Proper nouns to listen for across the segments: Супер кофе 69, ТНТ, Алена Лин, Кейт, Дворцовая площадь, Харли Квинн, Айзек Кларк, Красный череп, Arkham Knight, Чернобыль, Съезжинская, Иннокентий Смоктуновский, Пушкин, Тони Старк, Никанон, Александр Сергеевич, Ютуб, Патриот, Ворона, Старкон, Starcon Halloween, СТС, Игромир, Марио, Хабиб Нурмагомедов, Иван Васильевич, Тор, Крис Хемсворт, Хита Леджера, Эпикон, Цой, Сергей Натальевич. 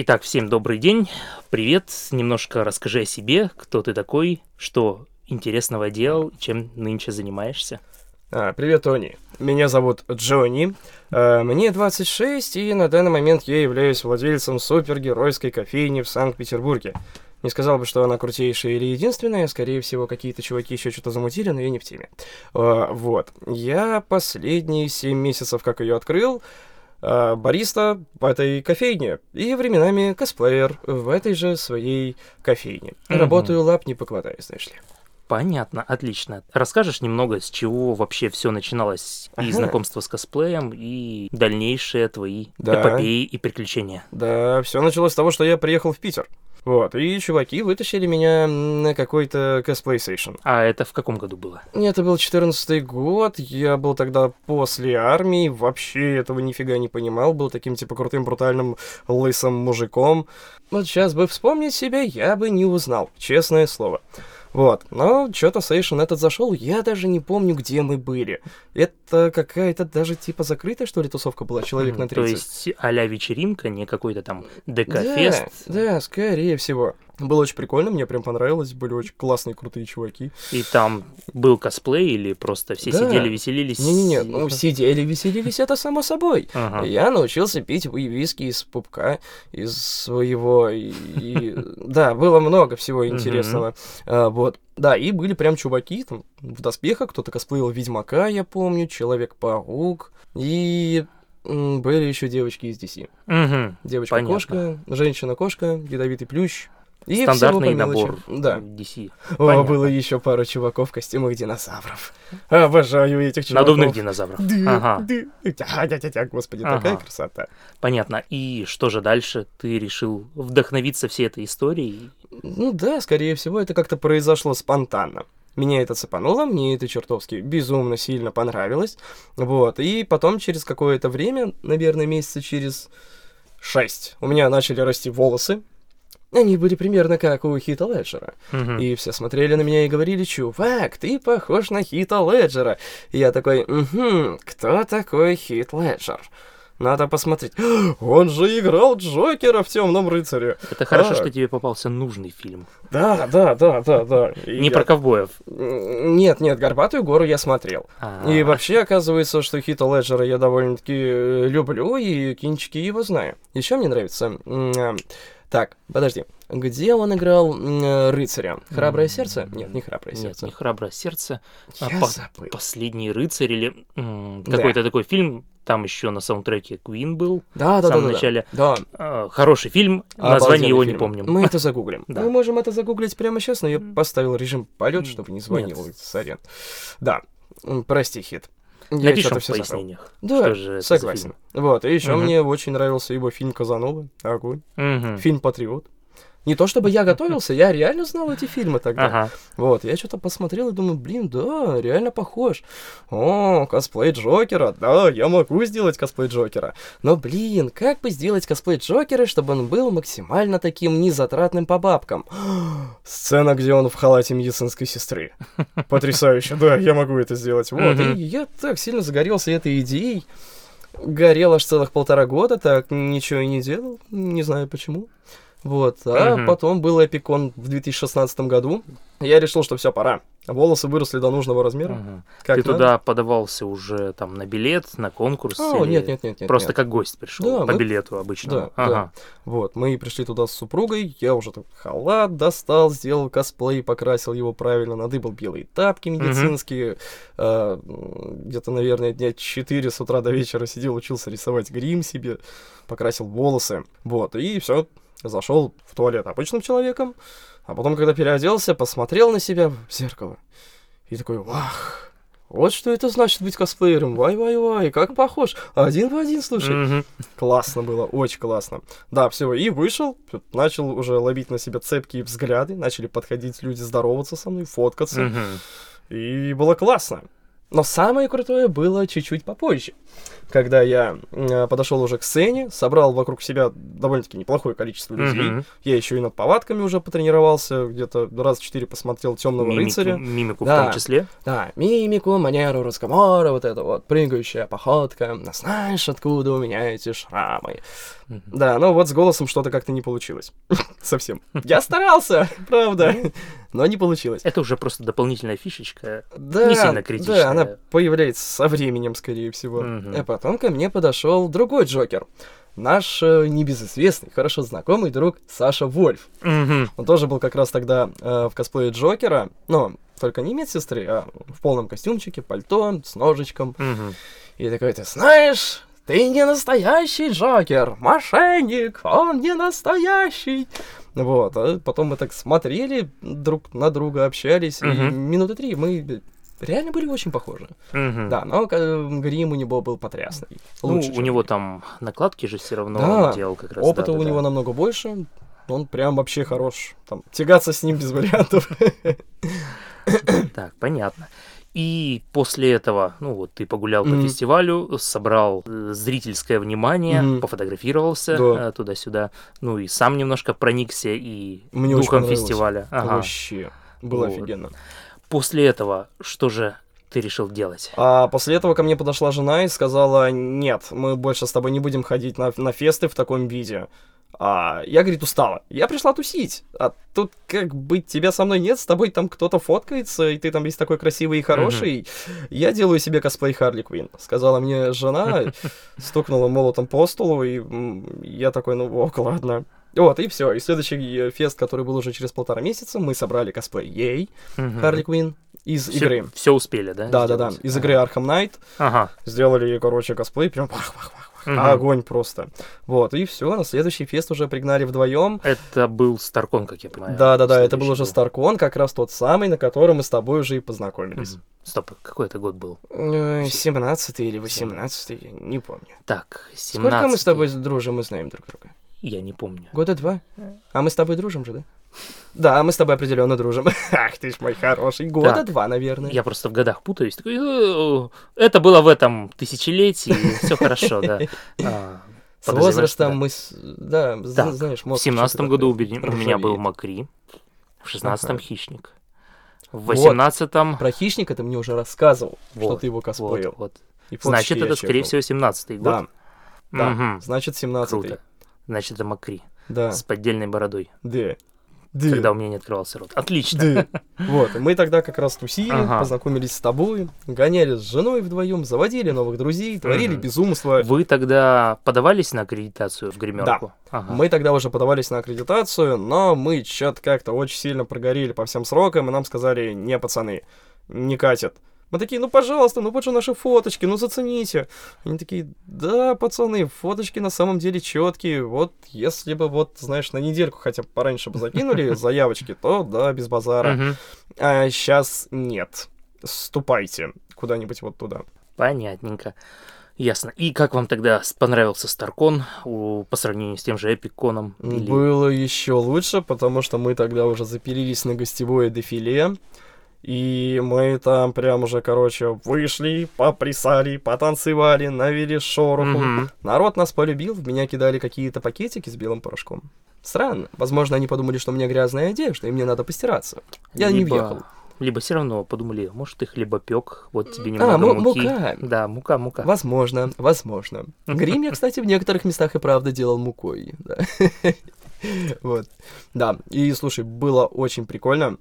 Итак, всем добрый день, привет, немножко расскажи о себе, кто ты такой, что интересного делал, чем нынче занимаешься. Привет, Они. Меня зовут Джонни, мне 26, и на данный момент я являюсь владельцем супергеройской кофейни в Санкт-Петербурге. Не сказал бы, что она крутейшая или единственная, скорее всего, какие-то чуваки еще что-то замутили, но я не в теме. Вот, я последние 7 месяцев, как ее открыл, бариста в этой кофейне и временами косплеер в этой же своей кофейне. Работаю, лап не покладая, знаешь ли. Понятно, отлично. Расскажешь немного, с чего вообще все начиналось, и знакомство с косплеем, и дальнейшие твои эпопеи и приключения? Да, все началось с того, что я приехал в Питер. Вот, и чуваки вытащили меня на какой-то косплей-сейшн. А это в каком году было? Это был 14-й год, я был тогда после армии, вообще этого нифига не понимал, был таким типа крутым, брутальным, лысым мужиком. Вот сейчас бы вспомнить себя, я бы не узнал, честное слово. Вот, но что-то сейшн этот зашел, я даже не помню, где мы были. Это какая-то даже типа закрытая, что ли, тусовка была, человек на 30. То есть а-ля вечеринка, не какой-то там ДК-фест? Да, скорее всего. Было очень прикольно, мне прям понравилось, были очень классные, крутые чуваки. И там был косплей или просто все сидели, веселились? Не-не-не, ну сидели, веселились, это само собой. Я научился пить виски из пупка, из своего, и... Да, было много всего интересного, вот. Да, и были прям чуваки там в доспехах, кто-то косплеил Ведьмака, я помню, Человек-паук, и... были еще девочки из DC. Девочка-кошка, женщина-кошка, ядовитый плющ. И стандартный набор DC. О, было еще пару чуваков в костюмах динозавров. Обожаю этих чуваков. Надувных динозавров. Господи, такая красота. Понятно. И что же дальше? Ты решил вдохновиться всей этой историей? Ну да, скорее всего, это как-то произошло спонтанно. Меня это цепануло, мне это чертовски безумно сильно понравилось. Вот. И потом через какое-то время, наверное, месяца через 6, у меня начали расти волосы. Они были примерно как у Хита Леджера. И все смотрели на меня и говорили: «Чувак, ты похож на Хита Леджера». И я такой: кто такой Хит Леджер? Надо посмотреть. Он же играл Джокера в «Темном рыцаре». Это хорошо, что тебе попался нужный фильм. Да. Не про ковбоев. Нет, «Горбатую гору» я смотрел. И вообще, оказывается, что Хита Леджера я довольно-таки люблю, и кинчики его знаю. Еще мне нравится... Так, подожди, где он играл рыцаря? «Храброе сердце»? Нет, не «Храброе сердце». Нет, не «Храброе сердце». Я забыл. «Последний рыцарь» или какой-то такой фильм, там еще на саундтреке Квинн был. В самом начале. Хороший фильм, название его не помним. Мы это загуглим. Мы можем это загуглить прямо сейчас, но я поставил режим полет, чтобы не звонил. Сорян. Да, прости, Хит. Напишем в пояснениях. Да, согласен. Вот, и еще мне очень нравился его фильм «Казанова». Огонь. Фильм «Патриот». Не то чтобы я готовился, я реально знал эти фильмы тогда. Вот, я что-то посмотрел и думаю: блин, да, реально похож. О, косплей Джокера, да, я могу сделать косплей Джокера. Но, блин, как бы сделать косплей Джокера, чтобы он был максимально таким незатратным по бабкам? Сцена, где он в халате медицинской сестры. Потрясающе, да, я могу это сделать. Вот, и я так сильно загорелся этой идеей. Горел аж целых 1,5 года, так ничего и не делал, не знаю почему. Вот, а потом был Эпикон в 2016 году. Я решил, что все, пора. Волосы выросли до нужного размера. Ты туда подавался уже там на билет, на конкурс? Нет. Просто как гость пришел, да, по билету обычно. Да. Вот, мы пришли туда с супругой, я уже так халат достал, сделал косплей, покрасил его правильно, надыбал белые тапки медицинские. Где-то, наверное, дня 4 с утра до вечера сидел, учился рисовать грим себе, покрасил волосы. Вот, и все. Зашел в туалет обычным человеком, а потом, когда переоделся, посмотрел на себя в зеркало. И такой: вах, вот что это значит быть косплеером, вай-вай-вай, как похож, один в один, слушай. Классно было, очень классно. Да, все, и вышел, начал уже ловить на себя цепкие взгляды, начали подходить люди, здороваться со мной, фоткаться, и было классно. Но самое крутое было чуть-чуть попозже, когда я подошел уже к сцене, собрал вокруг себя довольно-таки неплохое количество людей. Mm-hmm. Я еще и над повадками уже потренировался, где-то раз в 4 посмотрел «Темного рыцаря». Мимику да, в том числе? Да, мимику, манеру разговора, вот эта вот прыгающая походка. Знаешь, откуда у меня эти шрамы? Mm-hmm. Да, ну вот с голосом что-то как-то не получилось. Совсем. Я старался, правда, но не получилось. Это уже просто дополнительная фишечка, не сильно критичная. Да, она появляется со временем, скорее всего. А потом ко мне подошел другой Джокер. Наш небезызвестный, хорошо знакомый друг Саша Вольф. Он тоже был как раз тогда в косплее Джокера, но только не медсестры, а в полном костюмчике, пальто, с ножичком. И такой, ты знаешь... Ты не настоящий Джокер, мошенник, он не настоящий. Вот, а потом мы так смотрели друг на друга, общались, и минуты 3 мы реально были очень похожи. Да, но грим у него был потрясный. Лучше, у него там накладки же все равно он делал как раз. Опыта у него намного больше, он прям вообще хорош. Там, тягаться с ним без вариантов. Так, понятно. И после этого, ну вот, ты погулял по фестивалю, собрал зрительское внимание, пофотографировался туда-сюда, ну и сам немножко проникся и мне духом фестиваля. Вообще, было офигенно. После этого что же ты решил делать? А после этого ко мне подошла жена и сказала, нет, мы больше с тобой не будем ходить на фесты в таком виде. Я, говорит, устала. Я пришла тусить. А тут как бы тебя со мной нет, с тобой там кто-то фоткается, и ты там весь такой красивый и хороший. Я делаю себе косплей Харли Квинн. Сказала мне жена, стукнула молотом по столу, и я такой, ну ок, ладно. Вот, и все. И следующий фест, который был уже через 1,5 месяца, мы собрали косплей ей, Харли Квинн, из игры. Все успели, да? Да-да-да, из игры Arkham Knight. Сделали, короче, косплей, прям пах-пах-пах. Огонь просто. Вот, и все, на следующий фест уже пригнали вдвоем. Это был Старкон, как я понимаю. Да-да-да, это был уже Старкон, как раз тот самый, на котором мы с тобой уже и познакомились. Стоп, какой это год был? 17-й или 18-й, я не помню. Так, 17-й. Сколько мы с тобой дружим и знаем друг друга? Я не помню. Года 2? А мы с тобой дружим же, да? Да, мы с тобой определенно дружим. Ах ты ж мой хороший. Года так, 2, наверное. Я просто в годах путаюсь. Такой, это было в этом тысячелетии, все хорошо, да. С возрастом мы... Да, знаешь, мозг... В 17-м году у меня был Маккри, в 16-м Хищник, в 18-м... Про Хищника ты мне уже рассказывал, что ты его косплеил. Значит, это, скорее всего, 17-й год. Да, значит, 17-й. Круто. Значит, это Маккри. Да. С поддельной бородой. Да. Когда у меня не открывался рот. Отлично. Вот, мы тогда как раз тусили, познакомились с тобой, гоняли с женой вдвоем, заводили новых друзей, творили без умысла. Вы тогда подавались на аккредитацию в гримерку? Да. Мы тогда уже подавались на аккредитацию, но мы что-то как-то очень сильно прогорели по всем срокам, и нам сказали, не, пацаны, не катит. Мы такие, ну, пожалуйста, ну, вот же наши фоточки, ну, зацените. Они такие, да, пацаны, фоточки на самом деле четкие. Вот если бы, вот, знаешь, на недельку хотя бы пораньше бы закинули заявочки, то, да, без базара. А сейчас нет. Ступайте куда-нибудь вот туда. Понятненько. Ясно. И как вам тогда понравился Старкон по сравнению с тем же Эпиконом? Было еще лучше, потому что мы тогда уже запилились на гостевое дефиле. И мы там прям уже, короче, вышли, поприсали, потанцевали, навели шороху. Народ нас полюбил, в меня кидали какие-то пакетики с белым порошком. Странно. Возможно, они подумали, что у меня грязная одежда, и мне надо постираться. Я не въехал. Либо все равно подумали, может, их либо пек, вот тебе немного муки. Мука. Да, мука. Возможно, возможно. Грим я, кстати, в некоторых местах и правда делал мукой. Вот. Да, и, слушай, было очень прикольно.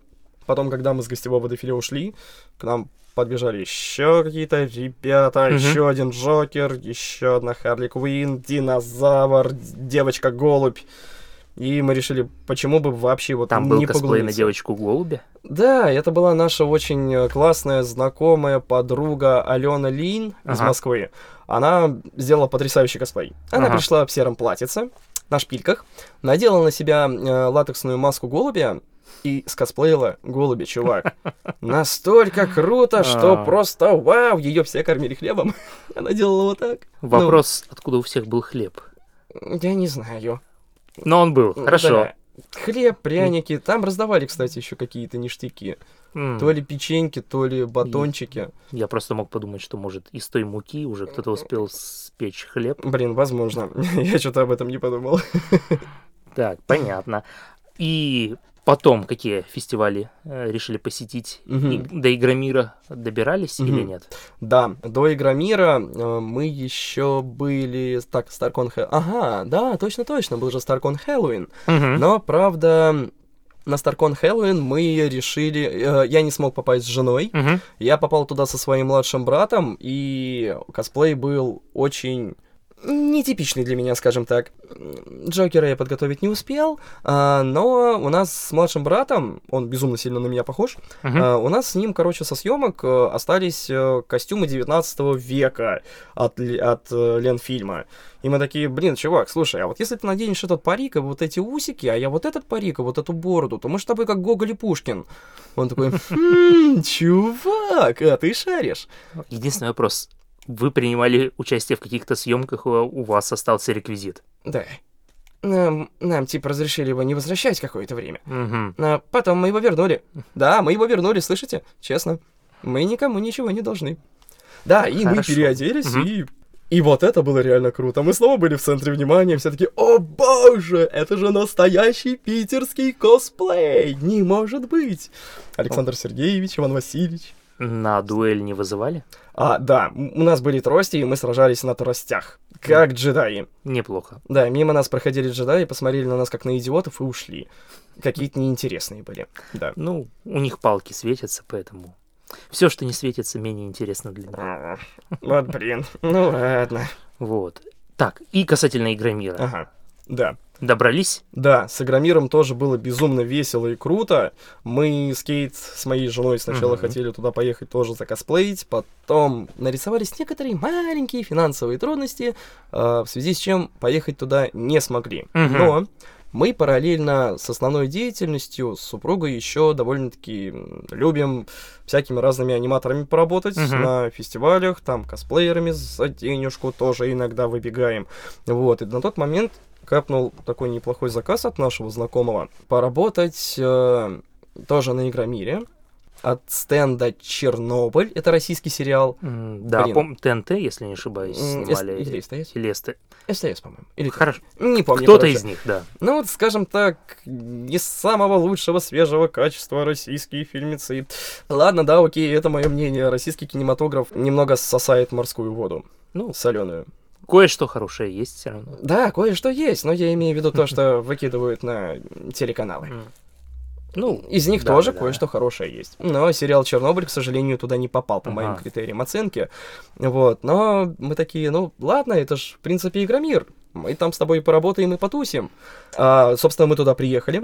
Потом, когда мы с гостевого дефиле ушли, к нам подбежали еще какие-то ребята, еще один Джокер, еще одна Харли Квинн, динозавр, девочка-голубь. И мы решили, почему бы вообще вот там не поглубиться. Там был косплей на девочку-голубя? Да, это была наша очень классная знакомая подруга Алена Лин из Москвы. Она сделала потрясающий косплей. Она пришла в сером платьице, на шпильках, надела на себя латексную маску голубя, и скосплеила голубя, чувак. Настолько круто, что просто вау, ее все кормили хлебом. Она делала вот так. Вопрос, откуда у всех был хлеб? Я не знаю. Но он был, хорошо. Да. Хлеб, пряники, там раздавали, кстати, еще какие-то ништяки. То ли печеньки, то ли батончики. Я просто мог подумать, что, может, из той муки уже кто-то успел спечь хлеб. Блин, возможно. Я что-то об этом не подумал. Так, понятно. И потом какие фестивали решили посетить? До Игромира добирались или нет? Да, до Игромира мы еще были... Так, Starcon Halloween... Ага, да, точно-точно, был же Starcon Halloween. Но, правда... На Starcon Halloween мы решили... я не смог попасть с женой. Я попал туда со своим младшим братом, и косплей был очень нетипичный для меня, скажем так. Джокера я подготовить не успел, но у нас с младшим братом, он безумно сильно на меня похож, у нас с ним, короче, со съемок остались костюмы 19 века от Ленфильма. И мы такие: блин, чувак, слушай, а вот если ты наденешь этот парик, и вот эти усики, а я вот этот парик, и вот эту бороду, то мы с тобой как Гоголь и Пушкин. Он такой: чувак, а ты шаришь. Единственный вопрос. Вы принимали участие в каких-то съемках, у вас остался реквизит. Да. Нам типа разрешили его не возвращать какое-то время. А потом мы его вернули. Да, мы его вернули, слышите? Честно. Мы никому ничего не должны. Да, и хорошо. Мы переоделись, и вот это было реально круто. Мы снова были в центре внимания, все такие: о боже, это же настоящий питерский косплей! Не может быть! Александр Сергеевич, Иван Васильевич. На дуэль не вызывали? Да, у нас были трости, и мы сражались на тростях, как джедаи. Неплохо. Да, мимо нас проходили джедаи, посмотрели на нас как на идиотов и ушли. Какие-то неинтересные были, да. Ну, у них палки светятся, поэтому... Все, что не светится, менее интересно для меня. Вот блин, ну ладно. Вот. Так, и касательно Игромира. Ага, да. Добрались? Да, с Игромиром тоже было безумно весело и круто. Мы с Кейт, с моей женой, сначала хотели туда поехать тоже закосплеить, потом нарисовались некоторые маленькие финансовые трудности, в связи с чем поехать туда не смогли. Но мы параллельно с основной деятельностью с супругой еще довольно-таки любим всякими разными аниматорами поработать на фестивалях, там косплеерами за денежку тоже иногда выбегаем. Вот, и на тот момент капнул такой неплохой заказ от нашего знакомого. Поработать тоже на Игромире. От стенда «Чернобыль». Это российский сериал. Да, ТНТ, если не ошибаюсь, снимали. Или СТС, по-моему. Или хорошо. Не помню. Кто-то из них, да. Ну вот, скажем так, не самого лучшего свежего качества российские фильмецы. Ладно, да, окей, это мое мнение. Российский кинематограф немного сосает морскую воду. Ну, соленую. Кое-что хорошее есть все равно. Да, кое-что есть, но я имею в виду то, что выкидывают на телеканалы. Ну, из них тоже кое-что хорошее есть. Но сериал «Чернобыль», к сожалению, туда не попал по моим критериям оценки. Вот, но мы такие: ну ладно, это ж в принципе Игромир. Мы там с тобой поработаем и потусим. Собственно, мы туда приехали.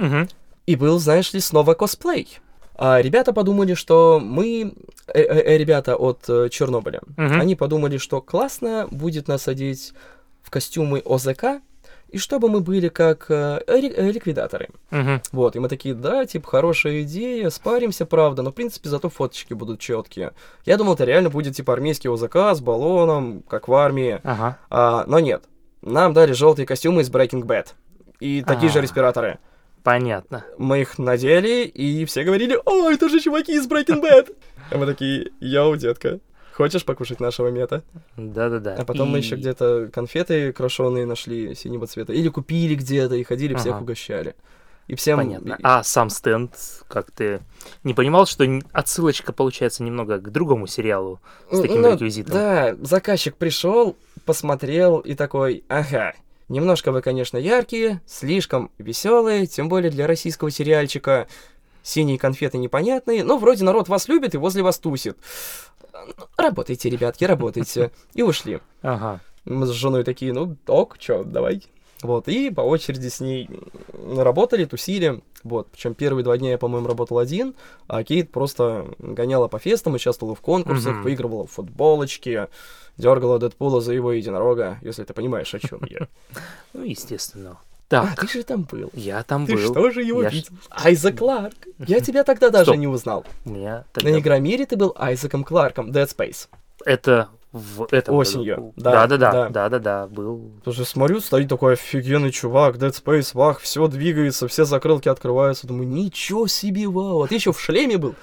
И был, знаешь ли, снова косплей. Ребята подумали, что мы... Ребята от Чернобыля. Они подумали, что классно будет нас одеть в костюмы ОЗК, и чтобы мы были как ликвидаторы. Вот, и мы такие: да, типа, хорошая идея, спаримся, правда, но, в принципе, зато фоточки будут четкие. Я думал, это реально будет, типа, армейский ОЗК с баллоном, как в армии. Но нет. Нам дали желтые костюмы из Breaking Bad. И такие же респираторы. Понятно. Мы их надели, и все говорили: о, это же чуваки из Breaking Bad. А мы такие: йоу, детка, хочешь покушать нашего мета? Да-да-да. А потом мы еще где-то конфеты крашеные нашли синего цвета. Или купили где-то, и ходили, всех угощали. И всем... Понятно. А сам стенд, как ты не понимал, что отсылочка получается немного к другому сериалу с таким реквизитом? Да, заказчик пришел, посмотрел и такой: ага. Немножко вы, конечно, яркие, слишком веселые, тем более для российского сериальчика. Синие конфеты непонятные, но вроде народ вас любит и возле вас тусит. Работайте, ребятки, работайте. И ушли. Мы с женой такие: ну, ок, чё, давай. Вот, и по очереди с ней работали, тусили. Вот, причем первые 2 дня я, по-моему, работал один, а Кейт просто гоняла по фестам, участвовала в конкурсах, выигрывала в футболочки, дергала Дэдпула за его единорога, если ты понимаешь, о чем я. Ну, естественно. Так. А, ты же там был. Я там был. Ты что же его видел? Айзек Кларк. Я тебя тогда даже не узнал. На Игромире ты был Айзеком Кларком, Dead Space. Это в этом осенью. Да, был. Потому что смотрю, стоит такой офигенный чувак, Dead Space, вах, все двигается, все закрылки открываются. Думаю, ничего себе, вау. А ты еще в шлеме был?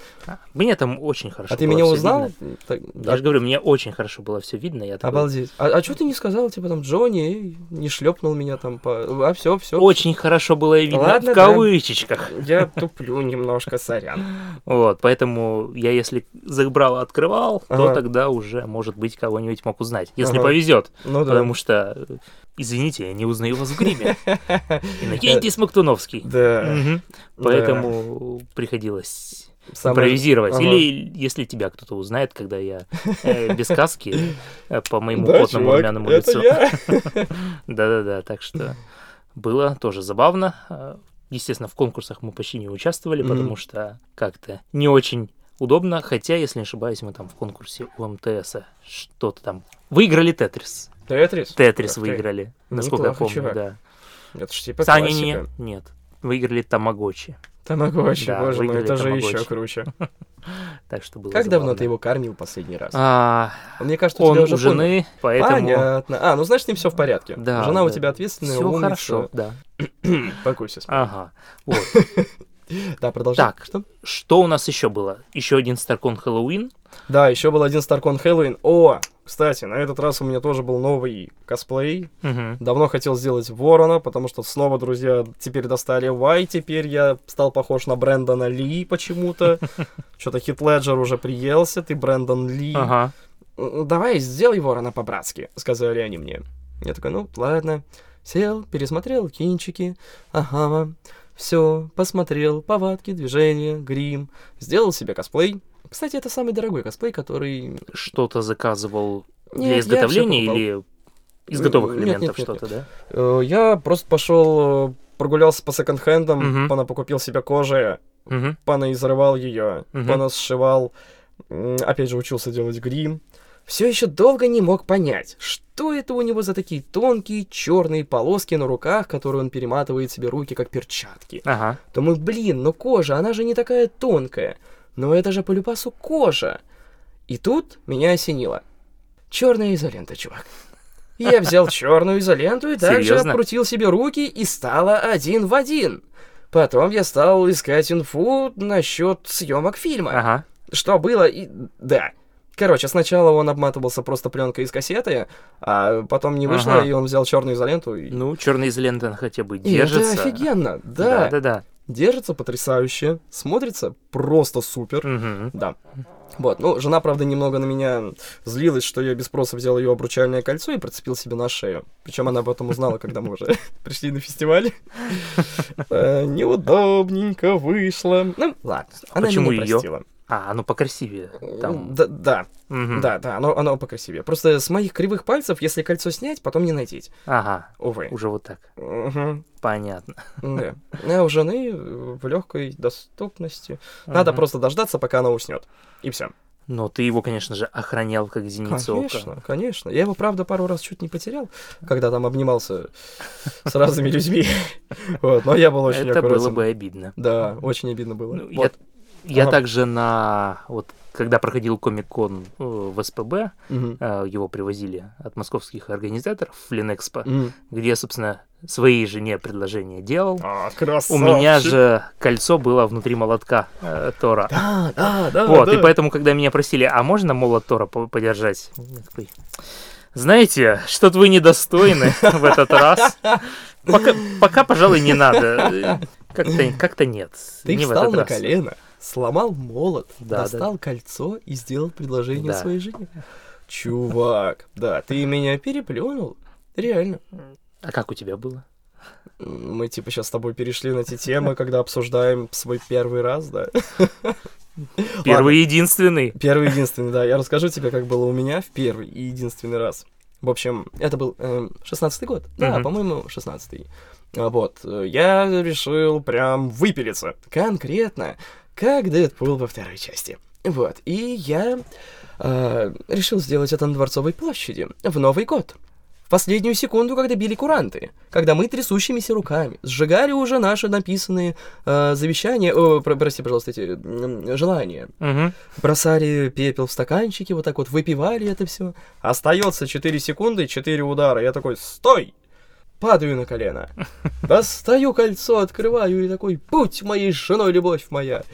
Мне там очень хорошо было. А ты меня узнал? Так, я же говорю, мне очень хорошо было все видно. Я такой... Обалдеть. А что ты не сказал, типа там Джонни, не шлепнул меня там по. А все. Очень хорошо было и видно. Ладно, в кавычечках. Я туплю немножко, сорян. Вот, поэтому я, если забрал и открывал, то тогда уже, может быть, кого-нибудь мог узнать, если повезет. Ну, да. Потому что, извините, я не узнаю вас в гриме. Иннокентий Смоктуновский. Да. Угу. Поэтому приходилось импровизировать. Или если тебя кто-то узнает, когда я без каски по моему потному румяному лицу. Да-да-да, так что было тоже забавно. Естественно, в конкурсах мы почти не участвовали, потому что как-то не очень удобно, хотя, если не ошибаюсь, мы там в конкурсе у МТС что-то там... Выиграли Тетрис. Тетрис? Тетрис выиграли, насколько я помню, чувак. Да. Это же типа классика. Нет, выиграли Тамагочи. Тамагочи, да, боже мой, это же еще круче. Так что было. Как забавно. Давно ты его кормил последний раз? Мне кажется, у тебя уже жены, поэтому... Понятно. Ну, значит, с ним все в порядке. Да, жена у тебя ответственная, умница. Все хорошо, да. Покуйся. Ага, вот. Да, продолжай. Так, что у нас еще было? Еще один Starcon Halloween. Да, еще был один Starcon Halloween. О, кстати, на этот раз у меня тоже был новый косплей. Давно хотел сделать Ворона, потому что снова, друзья, теперь достали Вай. Теперь я стал похож на Брэндона Ли почему-то. Что-то Хит Леджер уже приелся, ты Брэндон Ли. Ага. Давай, сделай Ворона по-братски, сказали они мне. Я такой, ну, ладно. Сел, пересмотрел кинчики. Ага. Все, посмотрел, повадки, движения, грим, сделал себе косплей. Кстати, это самый дорогой косплей, который... Что-то заказывал для изготовления или из готовых элементов что-то, да? Я просто пошел, прогулялся по секонд-хендам, понапокупил себе кожи, понаизрывал ее, понасшивал, опять же учился делать грим. Все еще долго не мог понять, что это у него за такие тонкие черные полоски на руках, которые он перематывает себе руки как перчатки. Ага. Думаю, блин, но кожа, она же не такая тонкая. Но это же по любасу кожа. И тут меня осенило. Черная изолента, чувак. Я взял черную изоленту и также обкрутил себе руки, и стало один в один. Потом я стал искать инфу насчет съемок фильма. Ага. Что было и... Да. Короче, сначала он обматывался просто пленкой из кассеты, а потом не вышло, и он взял черную изоленту. И... Ну, черная изолента хотя бы держится. И это офигенно, да. Да-да-да. Держится потрясающе, смотрится просто супер, да. Вот, ну, жена, правда, немного на меня злилась, что я без спроса взял ее обручальное кольцо и прицепил себе на шею. Причем она об этом узнала, когда мы уже пришли на фестиваль. Неудобненько вышло. Ну, ладно, она меня простила. Оно покрасивее там. Да, оно покрасивее. Просто с моих кривых пальцев, если кольцо снять, потом не надеть. Ага, увы. Уже вот так. Понятно. Да. А у жены в легкой доступности. Надо просто дождаться, пока она уснет. И все. Но ты его, конечно же, охранял как зеницу ока. Конечно. Я его, правда, пару раз чуть не потерял, когда там обнимался с разными людьми. Но я был очень аккуратен. Это было бы обидно. Да, очень обидно было. Я также когда проходил Комик-кон в СПБ, его привозили от московских организаторов в Линэкспо, где я, собственно, своей жене предложение делал. У меня же кольцо было внутри молотка Тора. Да. И поэтому, когда меня просили, а можно молот Тора подержать? Знаете, что-то вы недостойны в этот раз. Пока, пожалуй, не надо. Как-то нет. Ты встал на колено. Сломал молот, достал кольцо и сделал предложение своей жене. Чувак, ты меня переплюнул. Реально. А как у тебя было? Мы типа сейчас с тобой перешли на те темы, когда обсуждаем свой первый раз, да? Первый-единственный. Первый-единственный, да. Я расскажу тебе, как было у меня в первый и единственный раз. В общем, это был 16-й год. Да, по-моему, 16-й. Вот. Я решил прям выпилиться. Конкретно. Как Дэдпул во второй части. Вот, и я решил сделать это на Дворцовой площади в Новый год. последнюю секунду, когда били куранты, когда мы трясущимися руками сжигали уже наши написанные завещания, эти желания, бросали пепел в стаканчики, вот так вот выпивали это все. Остается 4 секунды, 4 удара, я такой, стой! Падаю на колено, достаю кольцо, открываю и такой, будь моей женой, любовь моя.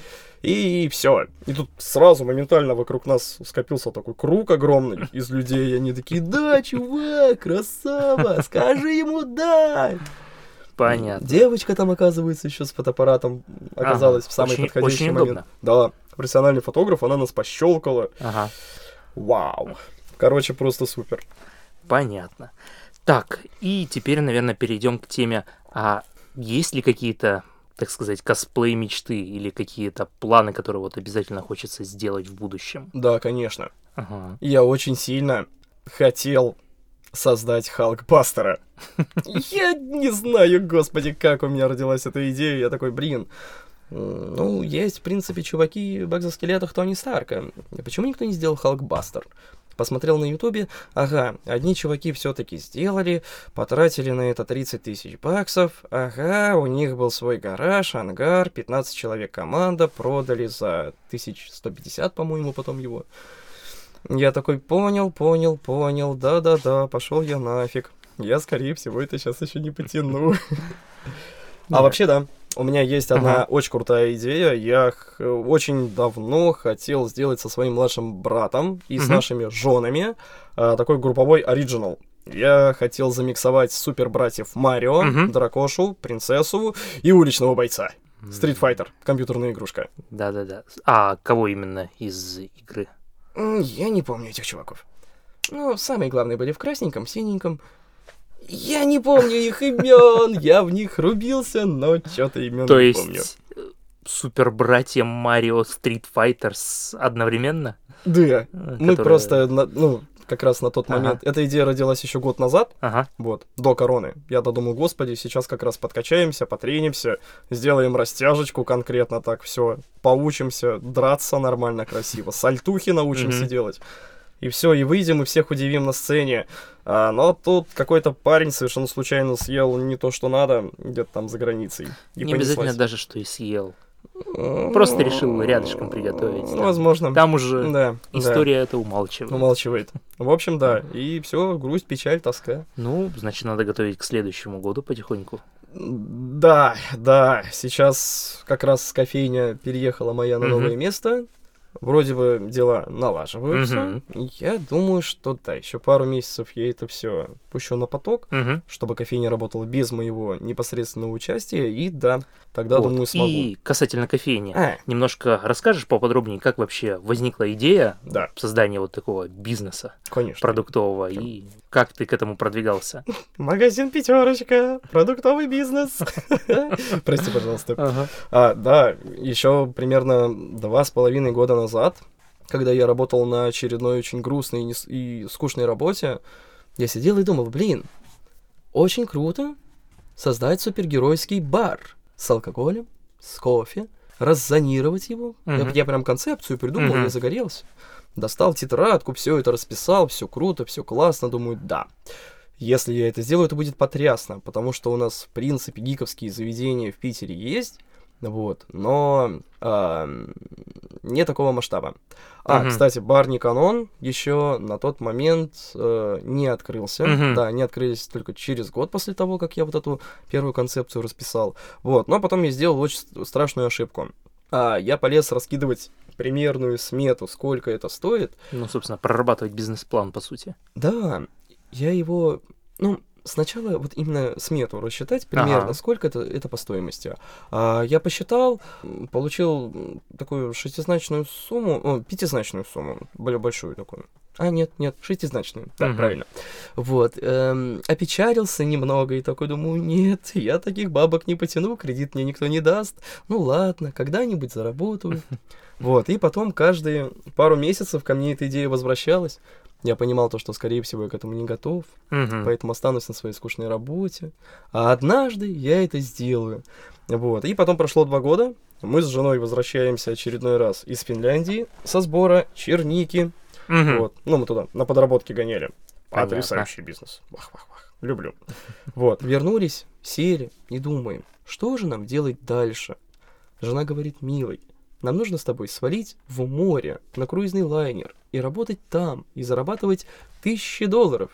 И все. И тут сразу моментально вокруг нас скопился такой круг огромный из людей. Они такие, да, чувак, красава, скажи ему да. Понятно. Девочка там, оказывается, еще с фотоаппаратом оказалась в самый подходящий момент. Удобно. Да, профессиональный фотограф, она нас пощелкала. Ага. Вау. Короче, просто супер. Понятно. Так, и теперь, наверное, перейдем к теме, а есть ли какие-то, так сказать, косплей-мечты или какие-то планы, которые вот обязательно хочется сделать в будущем? Да, конечно. Ага. Я очень сильно хотел создать Халкбастера. Я не знаю, господи, как у меня родилась эта идея. Я такой, блин, ну, есть, в принципе, чуваки в экзоскелетах Тони Старка. Почему никто не сделал Халкбастер? Посмотрел на ютубе, ага, одни чуваки все-таки сделали, потратили на это 30 тысяч баксов, ага, у них был свой гараж, ангар, 15 человек команда, продали за 1150, по-моему, потом его. Я такой, понял, да-да-да, пошел я нафиг. Я, скорее всего, это сейчас еще не потяну. А вообще, да. У меня есть одна очень крутая идея. Я очень давно хотел сделать со своим младшим братом и с нашими женами такой групповой оригинал. Я хотел замиксовать супер братьев Марио, Дракошу, принцессу и уличного бойца. Street Fighter, компьютерная игрушка. Да-да-да. А кого именно из игры? Я не помню этих чуваков. Ну, самые главные были в красненьком, синеньком. Я не помню их имен, я в них рубился, но что-то имен не помню. То есть супербратья Марио Стрит Файтерс одновременно? Да, мы просто, ну, как раз на тот момент, эта идея родилась еще год назад, вот, до короны. Я додумал, господи, сейчас как раз подкачаемся, потренимся, сделаем растяжечку конкретно так, все, поучимся драться нормально, красиво, сальтухи научимся делать. И все, и выйдем, и всех удивим на сцене. Но тут какой-то парень совершенно случайно съел не то, что надо, где-то там за границей. Не обязательно даже, что и съел. Просто решил рядышком приготовить. Ну, возможно. Там уже история это умалчивает. В общем, да. И все, грусть, печаль, тоска. Ну, значит, надо готовить к следующему году потихоньку. Да. Сейчас как раз кофейня переехала моя на новое место. Вроде бы дела налаживаются. Я думаю, что да, еще пару месяцев я это все пущу на поток, чтобы кофейня работала без моего непосредственного участия. И да, тогда, вот, думаю, смогу. И касательно кофейни, немножко расскажешь поподробнее, как вообще возникла идея создания вот такого бизнеса продуктового и как ты к этому продвигался? Магазин «Пятерочка», продуктовый бизнес. Прости, пожалуйста. Да, еще примерно 2,5 года назад, когда я работал на очередной очень грустной и скучной работе, я сидел и думал, блин, очень круто создать супергеройский бар с алкоголем, с кофе, раззонировать его. Я прям концепцию придумал, я загорелся. Достал тетрадку, все это расписал, все круто, все классно, думаю, да. Если я это сделаю, это будет потрясно, потому что у нас, в принципе, гиковские заведения в Питере есть, вот, но не такого масштаба. Кстати, бар Никанон еще на тот момент не открылся. Да, они открылись только через год после того, как я вот эту первую концепцию расписал. Вот, но потом я сделал очень страшную ошибку. Я полез раскидывать примерную смету, сколько это стоит. Ну, собственно, прорабатывать бизнес-план, по сути. Да, я его... Ну, сначала вот именно смету рассчитать примерно, сколько это по стоимости. Я посчитал, получил такую пятизначную сумму, более большую такую. Шестизначную, да, правильно. Вот, опечалился немного и такой думаю, нет, я таких бабок не потяну, кредит мне никто не даст, ну ладно, когда-нибудь заработаю. Вот, и потом каждые пару месяцев ко мне эта идея возвращалась. Я понимал то, что, скорее всего, я к этому не готов, поэтому останусь на своей скучной работе. А однажды я это сделаю. Вот. И потом прошло 2 года, мы с женой возвращаемся очередной раз из Финляндии со сбора черники. Вот. Ну, мы туда на подработки гоняли. Потрясающий бизнес. Вах-вах-вах. Люблю. Вот. Вернулись, сели и думаем, что же нам делать дальше? Жена говорит: милый, нам нужно с тобой свалить в море на круизный лайнер и работать там, и зарабатывать $1000.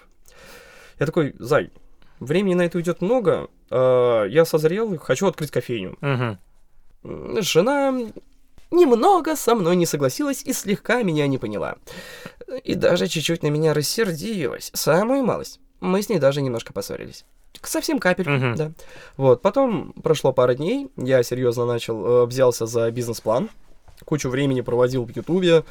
Я такой: зай, времени на это уйдет много, я созрел, хочу открыть кофейню. Угу. Жена немного со мной не согласилась и слегка меня не поняла. И даже чуть-чуть на меня рассердилась, самую малость. Мы с ней даже немножко поссорились. Совсем капель, угу. Да. Вот, потом прошло пару дней, я серьезно взялся за бизнес-план, кучу времени проводил в Ютубе,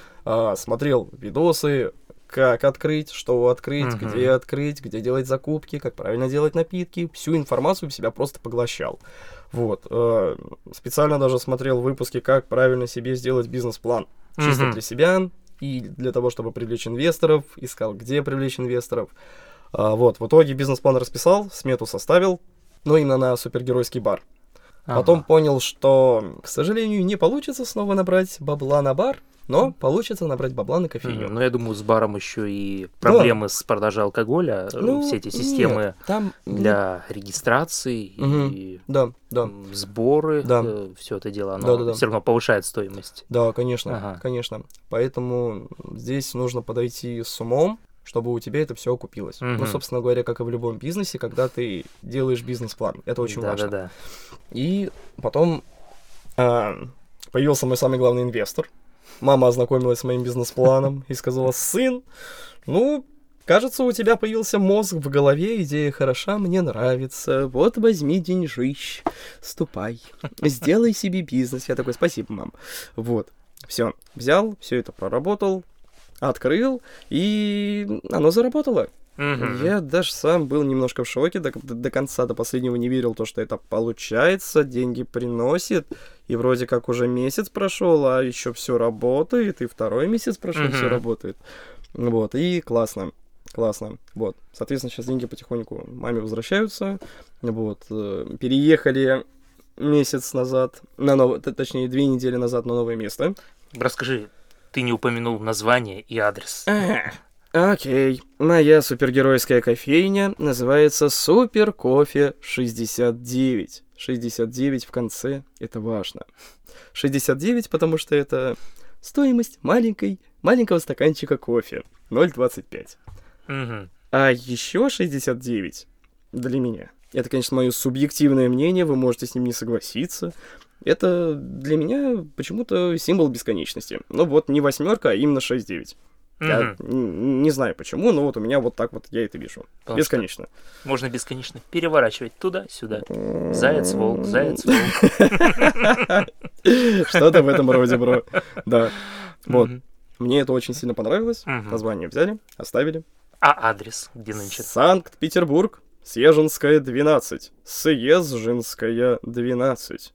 смотрел видосы, как открыть, что открыть, угу. Где открыть, где делать закупки, как правильно делать напитки, всю информацию в себя просто поглощал. Вот, специально даже смотрел выпуски, как правильно себе сделать бизнес-план, чисто для себя и для того, чтобы привлечь инвесторов, искал, где привлечь инвесторов. Вот, в итоге бизнес-план расписал, смету составил, но именно на супергеройский бар. Ага. Потом понял, что, к сожалению, не получится снова набрать бабла на бар, но получится набрать бабла на кофейню. Ну, я думаю, с баром еще и проблемы с продажей алкоголя, все эти системы для регистрации и сборы, все это дело, оно все равно повышает стоимость. Да, конечно, конечно. Поэтому здесь нужно подойти с умом, чтобы у тебя это все окупилось. Mm-hmm. Ну, собственно говоря, как и в любом бизнесе, когда ты делаешь бизнес-план. Это очень важно. И потом появился мой самый главный инвестор. Мама ознакомилась с моим бизнес-планом и сказала: сын, ну, кажется, у тебя появился мозг в голове, идея хороша, мне нравится. Вот возьми деньжищ, ступай, сделай себе бизнес. Я такой: спасибо, мам. Вот, все, взял, все это проработал, открыл, и оно заработало. Mm-hmm. Я даже сам был немножко в шоке, до конца, до последнего не верил, то, что это получается, деньги приносит, и вроде как уже месяц прошел, а еще все работает, и второй месяц прошел, все работает. Вот, и классно, классно. Вот, соответственно, сейчас деньги потихоньку маме возвращаются, вот, переехали месяц назад, точнее, 2 недели назад на новое место. Расскажи, ты не упомянул название и адрес. Окей. Моя супергеройская кофейня называется Супер Кофе 69. 69 в конце, это важно. 69, потому что это стоимость маленького стаканчика кофе. 0,25. Угу. А еще 69 для меня. Это, конечно, мое субъективное мнение, вы можете с ним не согласиться. Это для меня почему-то символ бесконечности. Но вот не 8, а именно 6-9. Я не знаю почему, но вот у меня вот так вот я это вижу. Потому бесконечно. Можно бесконечно переворачивать туда-сюда. Заяц, волк, заяц, волк. Что-то в этом роде, бро. Да. Вот. Мне это очень сильно понравилось. Название взяли, оставили. А адрес где нынче? Санкт-Петербург, Съезжинская, 12. Съезжинская, 12.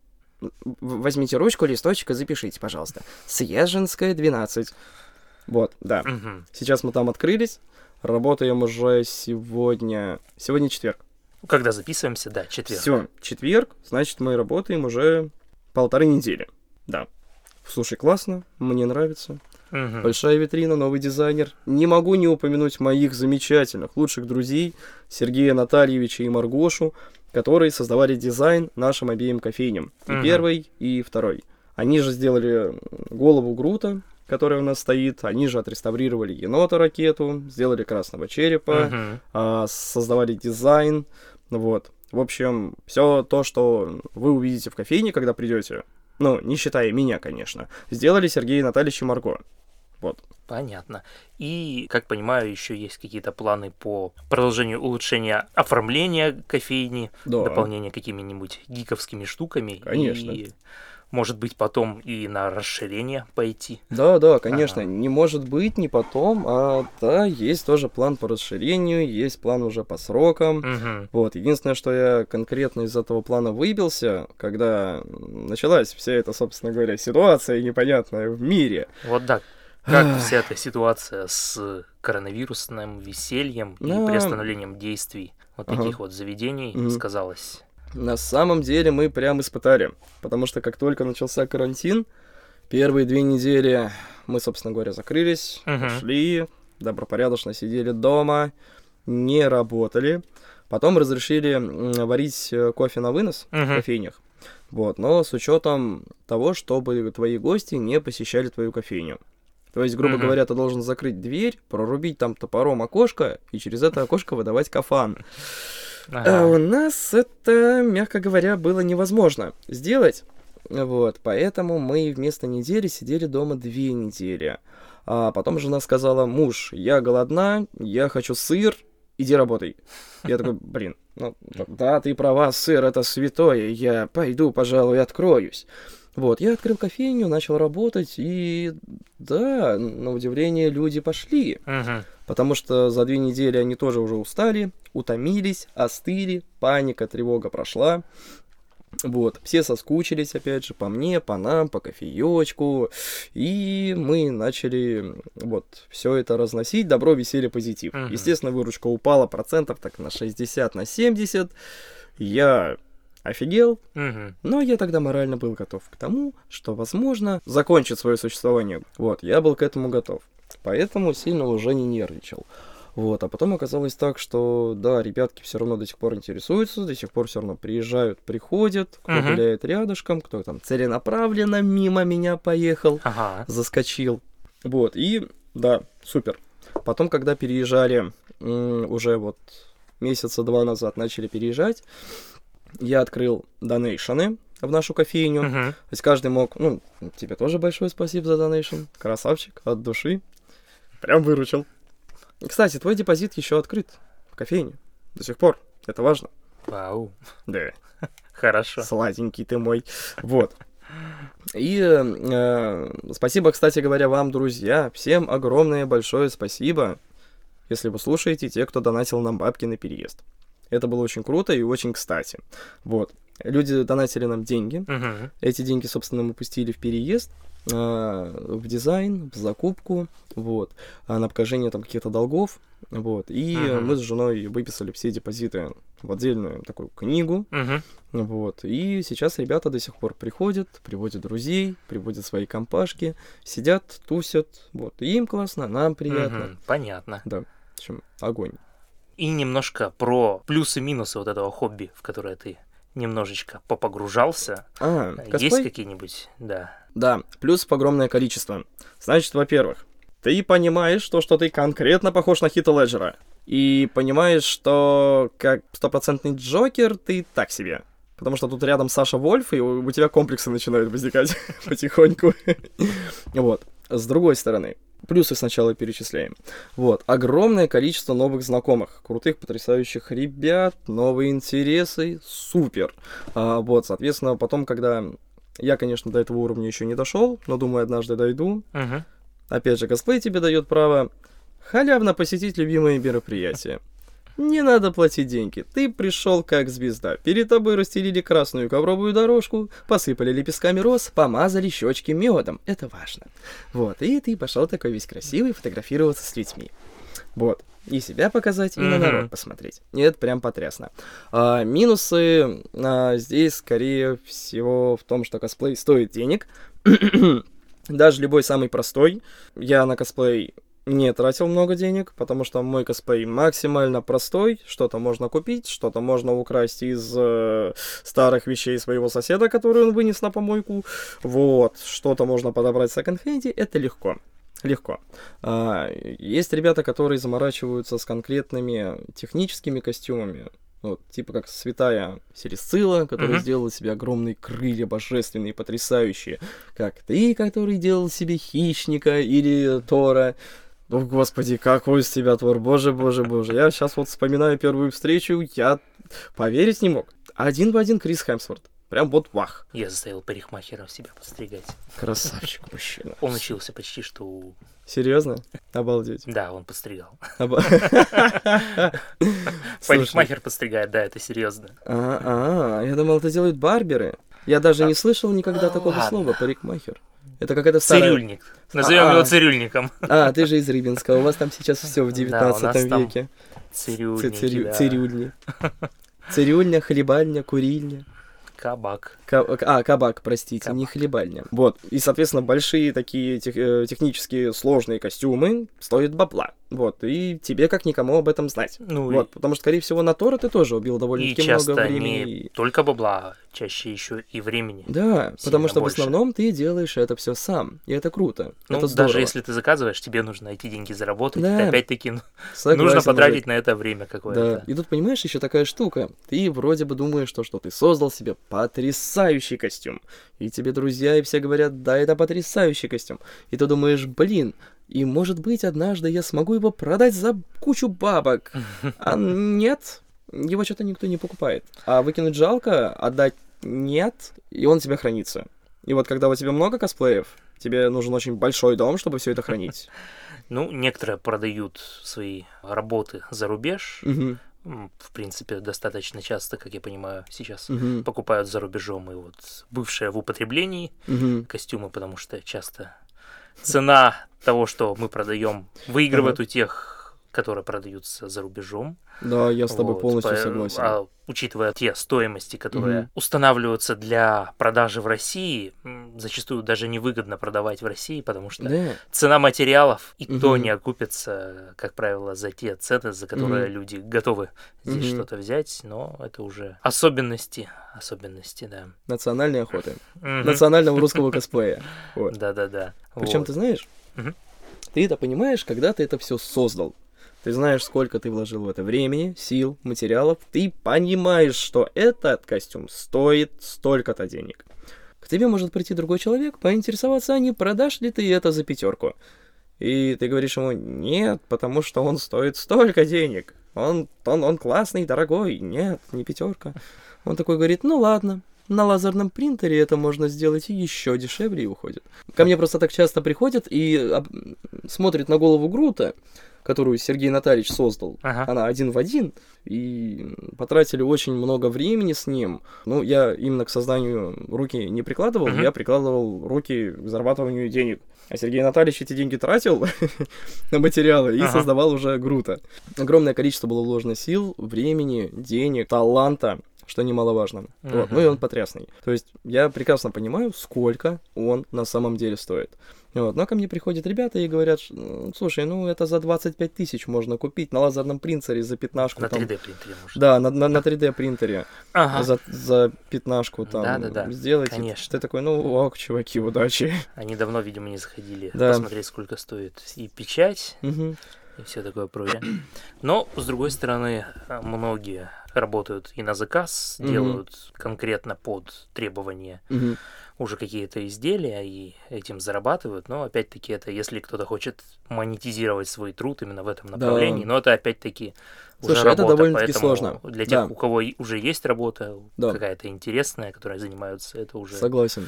Возьмите ручку, листочек и запишите, пожалуйста. Съезжинская, 12. Вот, да. Угу. Сейчас мы там открылись. Работаем уже сегодня. Сегодня четверг. Когда записываемся, да, четверг. Все, четверг, значит, мы работаем уже 1,5 недели. Да. Слушай, классно, мне нравится. Угу. Большая витрина, новый дизайнер. Не могу не упомянуть моих замечательных, лучших друзей Сергея Натальевича и Маргошу, которые создавали дизайн нашим обеим кофейням. И первый, и второй. Они же сделали голову Грута, которая у нас стоит. Они же отреставрировали енота-ракету, сделали красного черепа, создавали дизайн. Вот. В общем, все то, что вы увидите в кофейне, когда придете, ну, не считая меня, конечно, сделали Сергей Натальевич и Марго. Вот. Понятно. И, как понимаю, еще есть какие-то планы по продолжению улучшения оформления кофейни, дополнения какими-нибудь гиковскими штуками. Конечно. И, может быть, потом и на расширение пойти. Да, да, конечно. Не может быть, не потом, а да, есть тоже план по расширению, есть план уже по срокам. Угу. Вот. Единственное, что я конкретно из этого плана выбился, когда началась вся эта, собственно говоря, ситуация непонятная в мире. Вот так. Как вся эта ситуация с коронавирусным весельем и приостановлением действий вот таких вот заведений сказалась? На самом деле мы прям испытали, потому что как только начался карантин, первые 2 недели мы, собственно говоря, закрылись, пошли, добропорядочно сидели дома, не работали. Потом разрешили варить кофе на вынос в кофейнях. Вот, но с учетом того, чтобы твои гости не посещали твою кофейню. То есть, грубо говоря, ты должен закрыть дверь, прорубить там топором окошко и через это окошко выдавать кафан. А у нас это, мягко говоря, было невозможно сделать. Вот, поэтому мы вместо недели сидели дома 2 недели. А потом жена сказала: муж, я голодна, я хочу сыр, иди работай. Я такой: блин, ну да, ты права, сыр это святое, я пойду, пожалуй, откроюсь. Вот, я открыл кофейню, начал работать, и да, на удивление люди пошли, потому что за 2 недели они тоже уже устали, утомились, остыли, паника, тревога прошла. Вот, все соскучились, опять же, по мне, по нам, по кофеечку, и мы начали вот все это разносить, добро, веселье, позитив. Естественно, выручка упала процентов так на 60, на 70, я офигел, но я тогда морально был готов к тому, что, возможно, закончит свое существование. Вот, я был к этому готов, поэтому сильно уже не нервничал. Вот, а потом оказалось так, что, да, ребятки все равно до сих пор интересуются, до сих пор все равно приезжают, приходят, кто гуляет рядышком, кто там целенаправленно мимо меня поехал, заскочил. Вот, и, да, супер. Потом, когда переезжали, уже вот месяца 2 назад начали переезжать, я открыл донейшены в нашу кофейню. То есть каждый мог, ну, тебе тоже большое спасибо за донейшн, красавчик, от души, прям выручил. Кстати, твой депозит еще открыт в кофейне. До сих пор. Это важно. Вау. Да. Хорошо. Сладенький ты мой. Вот. И спасибо, кстати говоря, вам, друзья. Всем огромное большое спасибо, если вы слушаете, те, кто донатил нам бабки на переезд. Это было очень круто и очень кстати. Вот. Люди донатили нам деньги. Эти деньги, собственно, мы пустили в переезд, в дизайн, в закупку, вот, на погашение там каких-то долгов, вот, и мы с женой выписали все депозиты в отдельную такую книгу, вот, и сейчас ребята до сих пор приходят, приводят друзей, приводят свои компашки, сидят, тусят, вот, и им классно, нам приятно. Понятно. Да, в общем, огонь. И немножко про плюсы-минусы вот этого хобби, в которое ты немножечко попогружался. Есть какие-нибудь, да. Да, плюсов огромное количество. Значит, во-первых, ты понимаешь то, что ты конкретно похож на Хита Леджера. И понимаешь, что как стопроцентный Джокер ты так себе. Потому что тут рядом Саша Вольф, и у тебя комплексы начинают возникать потихоньку. Вот. С другой стороны, плюсы сначала перечисляем. Вот. Огромное количество новых знакомых, крутых, потрясающих ребят, новые интересы, супер. Вот, соответственно, потом, когда... Я, конечно, до этого уровня еще не дошел, но думаю, однажды дойду. Опять же, косплей тебе дает право халявно посетить любимые мероприятия. Не надо платить деньги. Ты пришел как звезда. Перед тобой расстелили красную ковровую дорожку, посыпали лепестками роз, помазали щечки медом. Это важно. Вот, и ты пошел такой весь красивый фотографироваться с людьми. Вот. И себя показать, и на народ посмотреть. И это прям потрясно. Минусы здесь, скорее всего, в том, что косплей стоит денег. Даже любой самый простой. Я на косплей не тратил много денег, потому что мой косплей максимально простой. Что-то можно купить, что-то можно украсть из старых вещей своего соседа, которые он вынес на помойку. Вот. Что-то можно подобрать в секонд-хенде. Это легко. Легко. Есть ребята, которые заморачиваются с конкретными техническими костюмами, вот, типа как святая Селесцила, которая сделала себе огромные крылья божественные, потрясающие, как ты, который делал себе Хищника или Тора. О, господи, какой из тебя Тор, боже, боже, боже. Я сейчас вот вспоминаю первую встречу, я поверить не мог. 1 в 1 Крис Хемсворт. Прям вот вах. Я заставил парикмахеров себя подстригать. Красавчик мужчина. Он учился почти что у... Серьезно? Обалдеть. Да, он подстригал. Парикмахер подстригает, да, это серьезно. Я думал, это делают барберы. Я даже не слышал никогда такого слова, парикмахер. Это какая-то старая... Цирюльник. Назовем его цирюльником. Ты же из Рыбинска. У вас там сейчас все в 19 веке. Цирюльни. Цирюльня, хлебальня, курильня. Кабак. Кабак, простите, кабак. Не хлебальня. Вот, и, соответственно, большие такие технически сложные костюмы стоят бабла. Вот, и тебе как никому об этом знать. Ну, вот, и... потому что, скорее всего, на Тора ты тоже убил довольно-таки много времени. Не только бабла, чаще еще и времени. Да, потому что больше. В основном ты делаешь это все сам, и это круто, ну, это здорово. Даже если ты заказываешь, тебе нужно эти деньги заработать, да. И опять-таки согласен, нужно потратить на это время какое-то. Да. И тут, понимаешь, еще такая штука, ты вроде бы думаешь, что ты создал себе потрясающий костюм, и тебе друзья и все говорят, да, это потрясающий костюм, и ты думаешь, блин, и, может быть, однажды я смогу его продать за кучу бабок. А нет, его что-то никто не покупает. А выкинуть жалко, отдать нет, и он у тебя хранится. И вот когда у тебя много косплеев, тебе нужен очень большой дом, чтобы все это хранить. Ну, некоторые продают свои работы за рубеж. В принципе, достаточно часто, как я понимаю, сейчас покупают за рубежом и вот бывшие в употреблении костюмы, потому что часто... Цена того, что мы продаем, выигрывает у тех, которые продаются за рубежом. Да, я с тобой полностью согласен. Учитывая те стоимости, которые устанавливаются для продажи в России, зачастую даже невыгодно продавать в России, потому что цена материалов, и то не окупится, как правило, за те цены, за которые люди готовы здесь что-то взять, но это уже особенности, да. Национальной охоты, национального русского косплея. Да-да-да. Причем ты знаешь, ты это понимаешь, когда ты это все создал. Ты знаешь, сколько ты вложил в это времени, сил, материалов. Ты понимаешь, что этот костюм стоит столько-то денег. К тебе может прийти другой человек, поинтересоваться, а не продашь ли ты это за 500. И ты говоришь ему, нет, потому что он стоит столько денег. Он классный, дорогой. Нет, не 500. Он такой говорит, ну ладно. На лазерном принтере это можно сделать еще дешевле и уходит. Ко мне просто так часто приходят и смотрят на голову Грута, которую Сергей Натальевич создал. Она один в один. И потратили очень много времени с ним. Ну, я именно к созданию руки не прикладывал, я прикладывал руки к зарабатыванию денег. А Сергей Натальевич эти деньги тратил на материалы и создавал уже Грута. Огромное количество было вложено сил, времени, денег, таланта, что немаловажно. Вот. Ну и он потрясный. То есть я прекрасно понимаю, сколько он на самом деле стоит. Вот. Но ко мне приходят ребята и говорят, слушай, ну это за 25 тысяч можно купить на лазерном принтере за 15. На 3D принтере можно. Да, на 3D принтере за 15 там сделать. Конечно. Ты такой, ну ок, чуваки, удачи. Они давно, видимо, не заходили посмотреть, сколько стоит и печать, и все такое прочее. Но, с другой стороны, многие работают и на заказ, делают конкретно под требования уже какие-то изделия и этим зарабатывают, но опять-таки это если кто-то хочет монетизировать свой труд именно в этом направлении, но это опять-таки уже работа, это довольно-таки сложно. Для тех, у кого уже есть работа, какая-то интересная, которой занимаются, это уже... Согласен.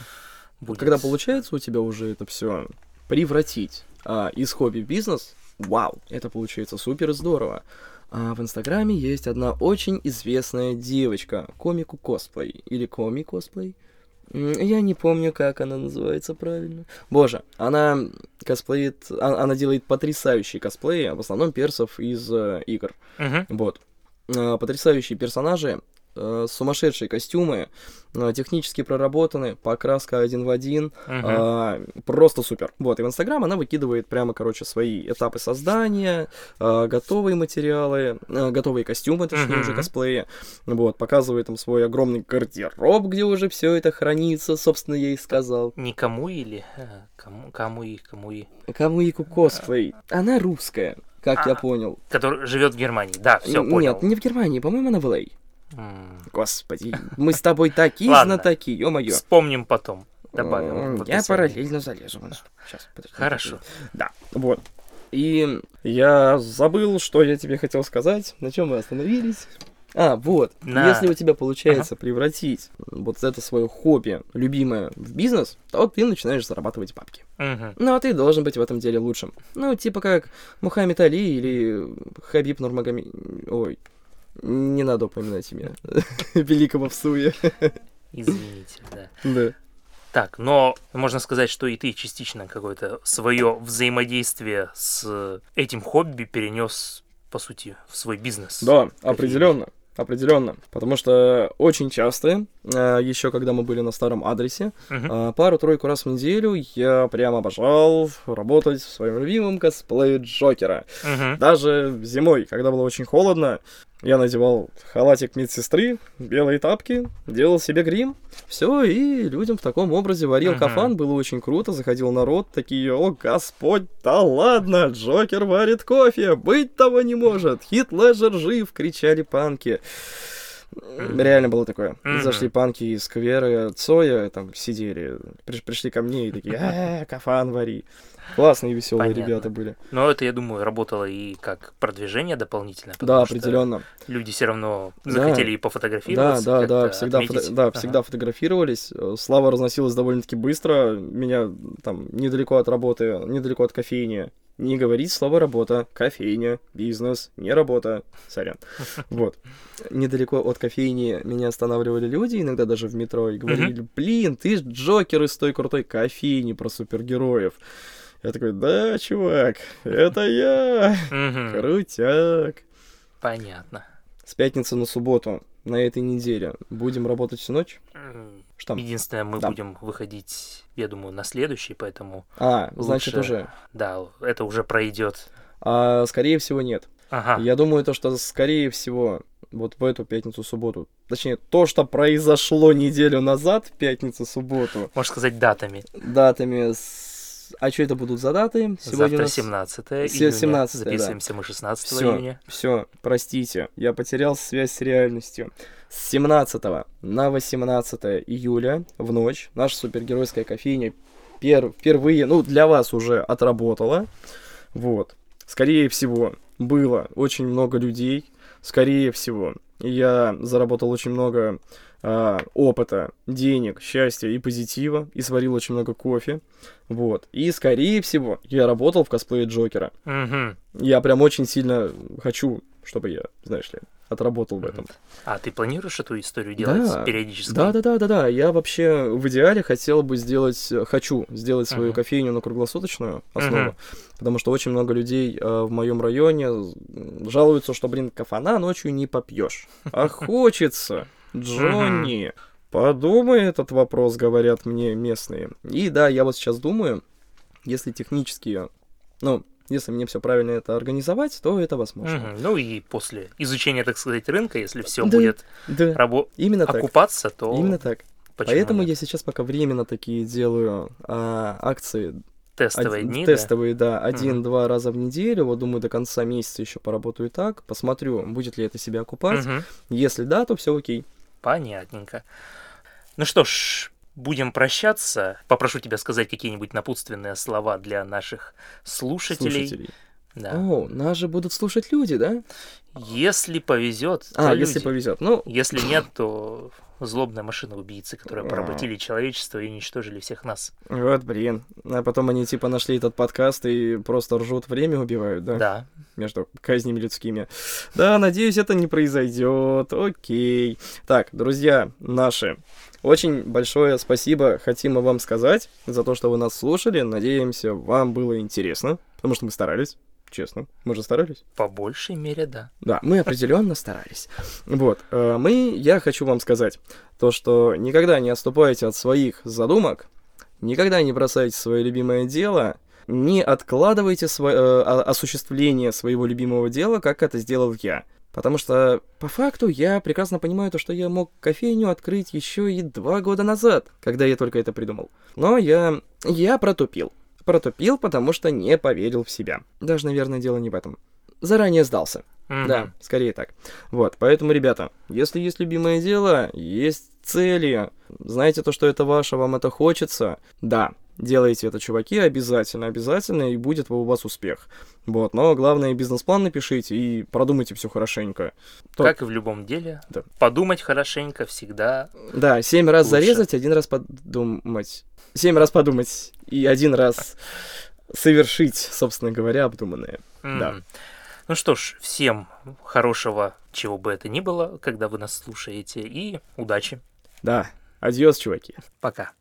Будет. Когда получается у тебя уже это все превратить из хобби в бизнес, вау, это получается супер здорово. А в Инстаграме есть одна очень известная девочка, комику-косплей, или коми-косплей, я не помню, как она называется правильно. Боже, она косплеит, она делает потрясающие косплеи, в основном персов из игр, вот, потрясающие персонажи, сумасшедшие костюмы, технически проработаны, покраска один в один, просто супер. Вот, и в Инстаграм она выкидывает прямо, свои этапы создания, готовые материалы, готовые костюмы, точнее, уже косплеи, вот, показывает там свой огромный гардероб, где уже все это хранится, собственно, я и сказал. Не кому или? Камуи. Камуику косплей. Она русская, как я понял. Которая живет в Германии, да, все понял. Нет, не в Германии, по-моему, она в Л.А. Господи, мы с тобой такие знатоки, ё-моё. Вспомним потом, добавим. Я параллельно залезу. Сейчас, подожди. Хорошо. Да, вот. И я забыл, что я тебе хотел сказать, на чем мы остановились. Вот, если у тебя получается превратить вот это свое хобби, любимое, в бизнес, то ты начинаешь зарабатывать бабки. Но ты должен быть в этом деле лучшим. Ну, типа как Мухаммед Али или Хабиб Нурмагомедов. Ой. Не надо упоминать имя великого всуя. Извините, да. Так, но можно сказать, что и ты частично какое-то свое взаимодействие с этим хобби перенес, по сути, в свой бизнес. Да, определенно. Потому что очень часто еще когда мы были на старом адресе. Пару-тройку раз в неделю я прям обожал работать в своем любимом косплее Джокера. Даже зимой, когда было очень холодно, я надевал халатик медсестры, белые тапки, делал себе грим, все, и людям в таком образе варил кафан, было очень круто, заходил народ, такие: о, господь, да ладно, Джокер варит кофе, быть того не может, Хит Леджер жив, кричали панки. Реально было такое. Зашли панки из сквера Цоя, там сидели, пришли ко мне и такие: кафан вари. Классные, веселые ребята были. Но это, я думаю, работало и как продвижение дополнительное. Да, определенно. Люди все равно захотели и пофотографироваться. Да, всегда фотографировались. Слава разносилась довольно-таки быстро. Меня там недалеко от работы, недалеко от кофейни. Не говорить слово «работа», «кофейня», «бизнес», «не работа», сорян. Вот. Недалеко от кофейни меня останавливали люди, иногда даже в метро, и говорили: блин, ты ж Джокер из той крутой кофейни про супергероев. Я такой: да, чувак, это я, крутяк. Понятно. С пятницы на субботу на этой неделе будем работать всю ночь. Штамп. Единственное, мы будем выходить, я думаю, на следующий, поэтому... значит, уже... Да, это уже пройдет. Скорее всего, нет. Я думаю, то, что, скорее всего, вот в эту пятницу-субботу, точнее, то, что произошло неделю назад, пятницу-субботу... Можно сказать, датами. Датами... А что это будут за даты? Сегодня завтра 17 июня, 17, записываемся мы 16 июня. Все, простите, я потерял связь с реальностью. С 17 на 18 июля в ночь наша супергеройская кофейня впервые, ну, для вас уже отработала. Вот. Скорее всего, было очень много людей. Скорее всего, я заработал очень много опыта, денег, счастья и позитива, и сварил очень много кофе, вот, и, скорее всего, я работал в косплее Джокера. Я прям очень сильно хочу, чтобы я, знаешь ли, отработал в этом. А ты планируешь эту историю делать периодически? Да, я вообще в идеале хотел бы сделать, хочу сделать свою кофейню на круглосуточную основу, потому что очень много людей в моем районе жалуются, что, блин, кафана ночью не попьешь, а хочется. Джонни, подумай этот вопрос, говорят мне местные. И да, я вот сейчас думаю, если технически, ну, если мне все правильно это организовать, то это возможно. Ну и после изучения, так сказать, рынка, если все будет окупаться, то... Именно так. Поэтому нет? Я сейчас пока временно такие делаю акции... Тестовые дни, тестовые, да, один-два раза в неделю. Вот думаю, до конца месяца еще поработаю так. Посмотрю, будет ли это себя окупать. Если да, то все окей. Понятненько. Ну что ж, будем прощаться. Попрошу тебя сказать какие-нибудь напутственные слова для наших слушателей. Да. О, нас же будут слушать люди, да? Если повезет. Если повезет. Ну, если нет, то злобная машина-убийца, которая поработили человечество и уничтожили всех нас. Вот, блин. А потом они типа нашли этот подкаст и просто ржут, время убивают, да? Да. Между казнями людскими. Да, надеюсь, это не произойдет. Окей. Так, друзья наши, очень большое спасибо хотим мы вам сказать за то, что вы нас слушали. Надеемся, вам было интересно, потому что мы старались. Честно, мы же старались. По большей мере, да. Да, мы определенно старались. Вот, я хочу вам сказать то, что никогда не отступайте от своих задумок, никогда не бросайте свое любимое дело, не откладывайте осуществление своего любимого дела, как это сделал я. Потому что, по факту, я прекрасно понимаю то, что я мог кофейню открыть еще и 2 года назад, когда я только это придумал. Но я протупил. Потому что не поверил в себя. Даже, наверное, дело не в этом. Заранее сдался. Да, скорее так. Вот, поэтому, ребята, если есть любимое дело, есть цели, знаете то, что это ваше, вам это хочется, да, делайте это, чуваки, обязательно, и будет у вас успех. Вот, но главное, бизнес-план напишите и продумайте все хорошенько. Как и в любом деле, подумать хорошенько всегда. Да, 7 раз лучше. Зарезать, 1 раз подумать. 7 раз подумать и 1 раз совершить, собственно говоря, обдуманное. Да. Ну что ж, всем хорошего, чего бы это ни было, когда вы нас слушаете, и удачи. Да, адьос, чуваки. Пока.